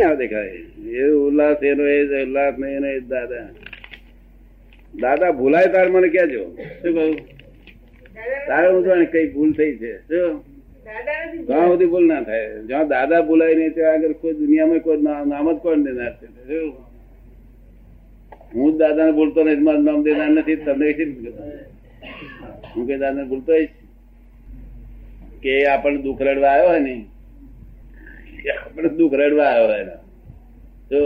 ક્યાં દેખાય? એ ઉલ્લાસ એનો એ જ ઉલ્લાસ, નહીં એનો એ જ દાદા. દાદા ભૂલાય તાર મને કહેજો. શું કહ્યું? તારે હું તો કઈ ભૂલ થઈ છે. શું જ્યાં સુધી ભૂલ ના થાય, જ્યાં દાદા ભૂલાય નહીં ત્યાં આગળ કોઈ દુનિયામાં કોઈ નામ જ કોણ દેનાર છે. હું દાદા ને ભૂલતો નહીં, મારું નામ દેનાર નથી. તમને હું કઈ દાદા ને ભૂલતો કે આપણને દુઃખ રડવા આવ્યો હોય ને, આપણે દુઃખ રડવા આવ્યો હોય તો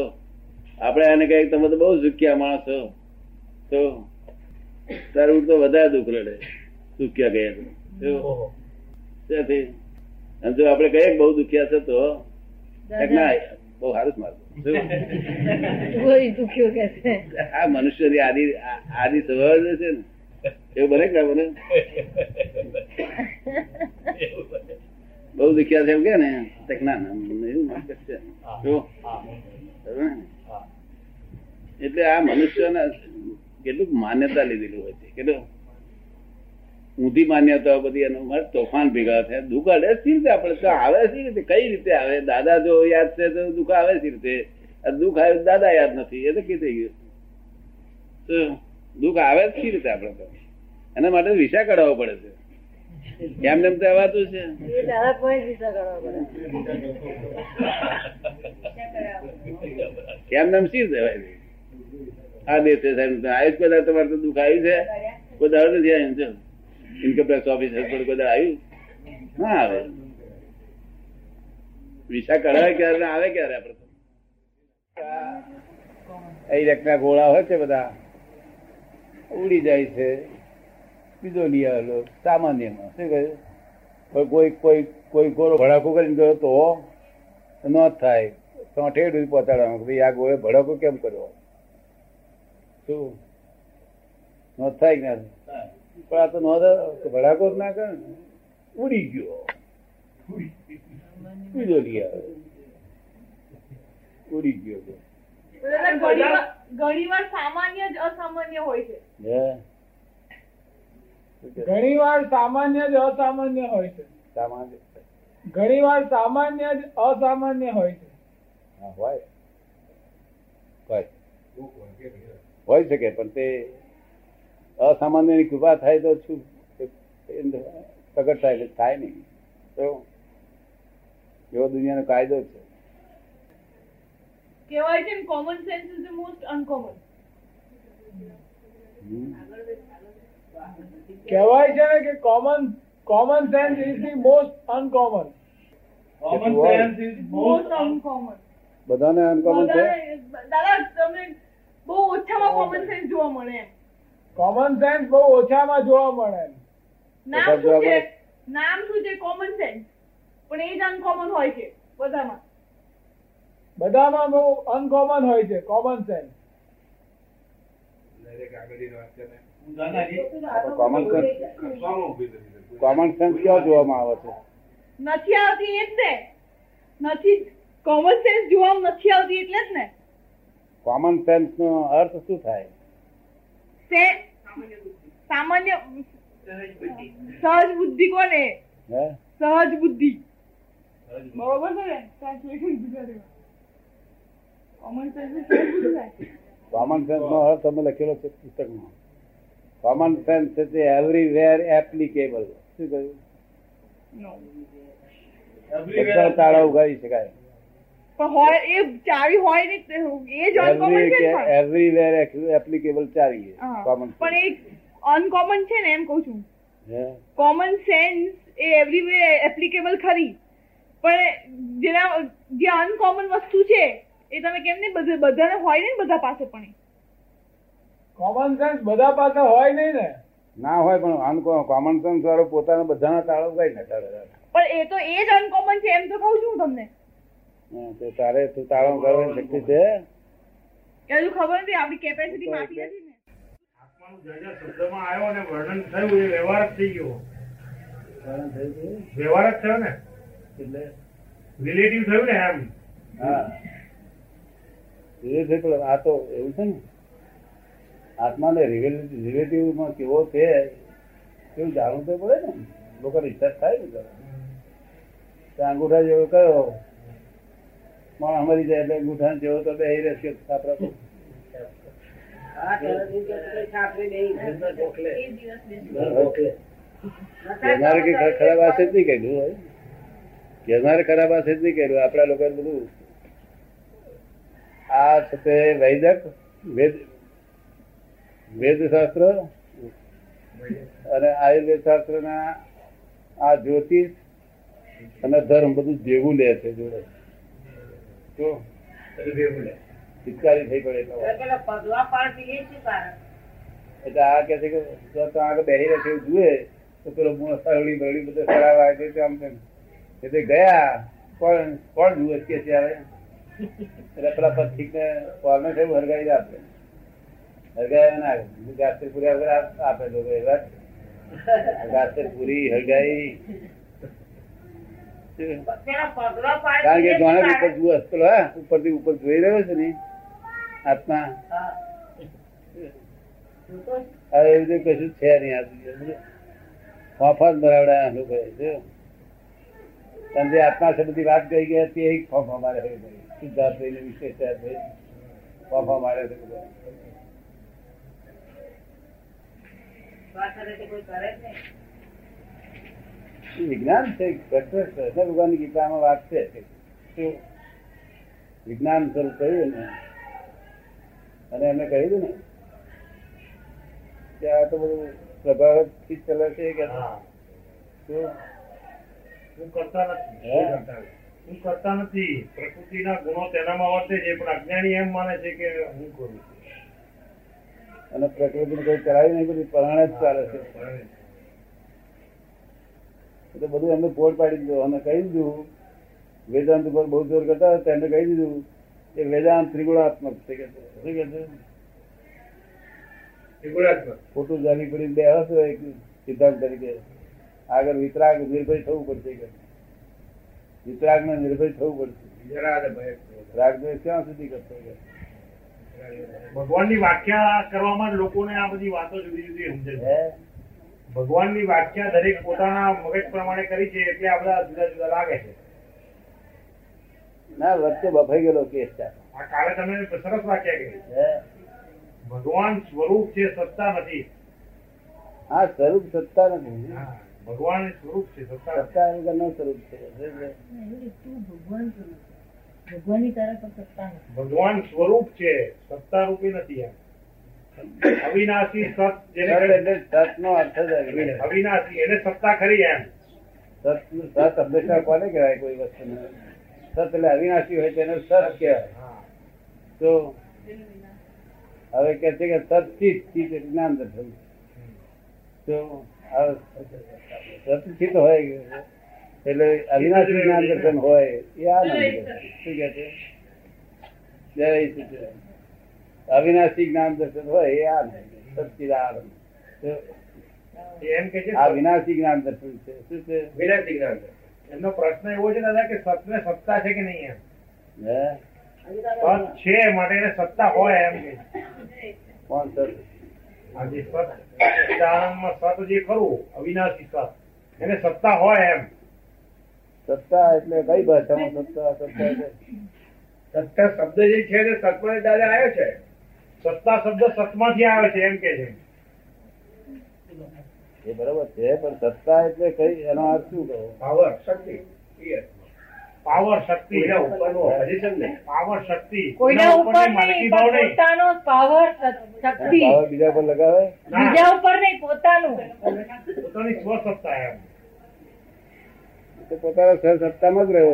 આપણે એને કઈ તમે તો બહુ ઝુક્યા માણસ છો તો તારું તો વધારે દુઃખ રડે. ઝુક્યા ગયા જો આપડે કઈ બહુ દુખ્યા છે તો બહુ સારું મારતું. આ મનુષ્ય ની આદિ સ્વભાવ છે ને, એવું બને કે બને? બહુ દુખ્યા છે એમ કે ને ના ના. એટલે આ મનુષ્ય ને કેટલું માન્યતા લીધેલું હોય છે, કેટલું ઊંધી માન્યતા બધી એનો તોફાન ભેગા થયા. દુઃખ અડે સી રીતે? આપણે તો આવે સી રીતે? કઈ રીતે આવે? દાદા જો યાદ છે તો દુઃખ આવે સી રીતે? દુઃખ આવે દાદા યાદ નથી, એ તો કે થઈ ગયું. દુઃખ આવે સી રીતે? આપણે તો એના માટે વિસા કાઢવો પડે છે. એમને એમ તો અવાતું છે એમને એમ સી કહેવાય. આ દેશે સાહેબ આયુષ બધા તમારે તો દુઃખ આવ્યું છે? કોઈ દાડો નથી આવ્યું છે? ઇન્કમ ટેક્સ ઓફિસર આવ્યું ના આવે? વિસા કઢાવે ક્યારે, આવે ક્યારે? આપડે ગોળા હોય છે બધા ઉડી જાય છે. બીજો લઈ આવેલો સામાન્યમાં. શું કહ્યું? કોઈ કોઈ કોઈ ગોળો ભડાકો કરીને ગયો તો ન થાય તો ઠેઠ પહોંચાડવાનું ભાઈ આ ગોળે ભડાકો કેમ કર્યો? શું ન થાય કે ના? પણ આ તો નોંધ ભડાકો જ ના કરે ને, ઉડી ગયો. બીજો લઈ આવે ઉડી ગયો. ઘણીવાર સામાન્ય જ અસામાન્ય હોય છે. હોય શકે પણ તે અસામાન્ય ની કૃપા થાય તો શું પ્રગટ થાય? એટલે થાય નહીં. એવો દુનિયાનો કાયદો છે. કહેવાય છે common sense is the most uncommon. કહેવાય છે ને કે common sense is the most uncommon. Common sense is most uncommon. બધાને અનકોમન છે દાદા. તમને બહુ ઓછામાં કોમન સેન્સ જોવા મળે એમ. કોમન સેન્સ બહુ ઓછામાં જોવા મળે. નામ શું છે? Common sense. પણ એ જ અનકોમન હોય છે બધામાં. બધામાં બહુ અનકોમન હોય છે કોમન સેન્સ. કોમન સેન્સ ક્યાં જોવામાં આવે છે? નથી આવતી એ જ ને. નથી કોમન સેન્સ જોવા નથી આવતી એટલે જ ને. કોમન સેન્સ નો અર્થ શું થાય? સામાન્ય સહજ બુદ્ધિ. કોને સહજ બુદ્ધિ? બરોબર છે. કોમન સેન્સ નો અર્થ તમે લખેલો છે પુસ્તકમાં. કોમન સેન્સ છે એવરીવેર એપ્લિકેબલ. શું કહ્યું? તાળા ઉગાડી શકાય પણ હોય એ ચાવી હોય ને એ જ અનકોમન છે. એવરીવેર એપ્લિકેબલ ચાવી કોમન પણ એ અનકોમન છે ને એમ કહું છું. કોમન સેન્સ એ એવરીવેર એપ્લિકેબલ ખરી પણ જેના જે અનકોમન વસ્તુ છે એ તમે કેમ ને બધાને હોય ને બધા પાસે પણ કોમન સેન્સ બધા પાસે હોય નહીં ને. ના હોય પણ કોમન સેન્સ વાળો પોતાના બધાના તાળો ગઈ ને પણ એ તો એ જ અનકોમન છે એમ તો કહું છું તમને. તારે તું તાળો કરવાની શક્તિ છે એવું ખબર નથી. આપણી કેપેસિટી બાકી નથી ને. આત્માનું જર્જર શબ્દમાં આવ્યો અને વર્ણન થયું એ વ્યવહાર થઈ ગયો. વ્યવહાર જ થયો ને એટલે રિલેટિવ થયું ને એમ. હા રિલેટિવ આ તો એવું છે ને આત્માને રિલેટિવમાં કેવો છે એવું જાણવું તો પડે ને. લોકોને ઈચ્છા થાય ને અંગૂઠા જેવો કયો માં મરી જાય એટલે ગુઠાણ જેવો તો બે રહેશે છાપરા. ખરાબ આશે જ નહીં કર્યું હોય, કેનારે ખરાબ આશે જ નહીં કર્યું. આપડા લોકો બધું આ સાથે વૈદક વેદશાસ્ત્ર અને આયુર્વેદ શાસ્ત્ર ના આ જ્યોતિષ અને ધર્મ બધું ભેગું લે છે જોડે. તો પિચકારી થઈ પડે એટલે આ કે છે કે બેસી રહે છે જુએ તો પેલો બળી બળી બધો ખરાબ આવે છે. આમ તેમ એટલે ગયા કોણ કોણ જુએ કે ત્યારે એટલે પેલા પથિક ને કોને છે હરગાઈ આપે, હરગાઈ ના ગાસ્તે પૂરી આપે તો ગાસ્તે પૂરી હરગાઈ. કારણ કે ઘણા ઉપરથી ઉપર જોઈ રહ્યો છે ને આત્મા, હવે બધું કશું છે નહીં. ફોફા જ ભરાવડા લોકો જે આત્મા છે બધી વાત કરી ગયા તે ફોફા મારે સિદ્ધાર્થ થઈને વિશેષ ફોફા મારે છે. વિજ્ઞાન છે, કૃષ્ણ ભગવાનની ગીતામાં વાત છે. વિજ્ઞાન સ્વરૂપ કહ્યું ને અને એમને કહી દઉં ને કે આ તો બધું પ્રભાવ થી ચલે છે કે હું કરતા નથી. પ્રકૃતિના ગુણો તેનામાં વર્તે છે પણ અજ્ઞાની એમ માને છે કે હું કરું છું અને પ્રકૃતિને કોઈ કરાવી નહીં, બધી પરાણે જ ચાલે છે. એટલે બધું એમને પોટ પાડી દીધું અને કહી દીધું વેદાંત ઉપર બહુ જોર કરતા હતા એમને કહી દીધું કે વેદાંત ત્રિગુણાત્મક છે કે ખોટું જાણી પડી બે હશે એક સિદ્ધાંત તરીકે. આગળ વિતરાગ નિર્ભય થવું પડશે કે વિતરાગ ને નિર્ભય થવું પડશે. રાગદ્વેષ ક્યાં સુધી કરતો કે ભગવાનની વ્યાખ્યા કરવામાં લોકોને આ બધી વાતો જુદી જુદી સમજે છે. ભગવાનની વ્યાખ્યા દરેક પોતાના મગજ પ્રમાણે કરી છે એટલે આપડા જુદા જુદા લાગે છે. ના વચ્ચે બફાઈ ગયેલો કેસ છે. આ કાલે તમે સરસ વાક્ય કહી છે ભગવાન સ્વરૂપ છે સત્તા નથી. હા સ્વરૂપ સત્તા નથી, ભગવાન સ્વરૂપ છે, સત્તા સ્વરૂપ છે. ભગવાનની તરફ સત્તા નથી, ભગવાન સ્વરૂપ છે, સત્તા રૂપી નથી. અવિનાશી સત એટલે સત નો અર્થ જ અવિનાશી, એને સત્તા ખરી. એમ સત હંમેશા કોને કહેવાય? કોઈ વસ્તુ સત એટલે અવિનાશી હોય તેને સત કહેવાય. તો હવે કે છે કે સતચિત જ્ઞાન થયું તો સતચિત હોય એટલે અવિનાશી જ્ઞાન દર્શન હોય એ આનંદ. શું કે છે? જય અવિનાશી જ્ઞાન દર્શન હોય એ આનંદ. આ વિનાશી જ્ઞાન દર્શન છે. શું છે વિનાશી જ્ઞાન દર્શન? એમનો પ્રશ્ન એવો છે દાદા કે સતને સત્તા છે કે નહીં? એમ સત છે માટે એને સત્તા હોય એમ કે કોણ સત? આજે સત્તામાં સત જે ખરું અવિનાશી સત એને સત્તા હોય એમ. સત્તા એટલે કઈ ભાષામાં સત્તા? સત્તા એટલે સત્તા શબ્દ જે છે તે સત્માને દાદા આવ્યો છે. સત્તા શબ્દ સત્માથી આવ્યો છે એમ કે છે. એ બરોબર છે પણ સત્તા એટલે કઈ એનો અર્થ શું કહો? પાવર શક્તિ. પાવર શક્તિ પાવર શક્તિ કોઈના ઉપર નહીં, પોતાનો પાવર શક્તિ. પાવર બીજા પર લગાવે, બીજા ઉપર નહીં, પોતાનું પોતાની સ્વસત્તા એમ. પોતાના સર સત્તામાં જ રહ્યો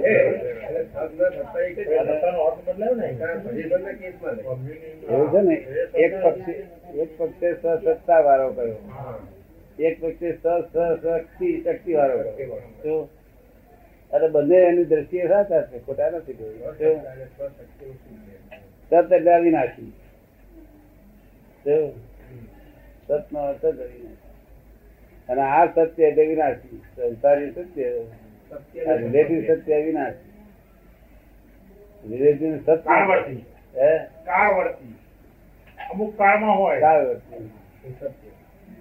છે ને. એક પક્ષે સત્તા વાળો કર્યો, એક પક્ષે શક્તિ વાળો કર્યો અને બંને એની દ્રષ્ટિએ સાચા છે, ખોટા નથી. સત એટલે અવિનાશી, સતનો અર્થ અવિનાશી અને આ સત્ય એટલે વિનાશી. સંસારી સત્ય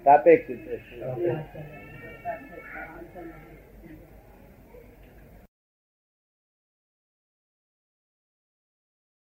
સાપેક્ષ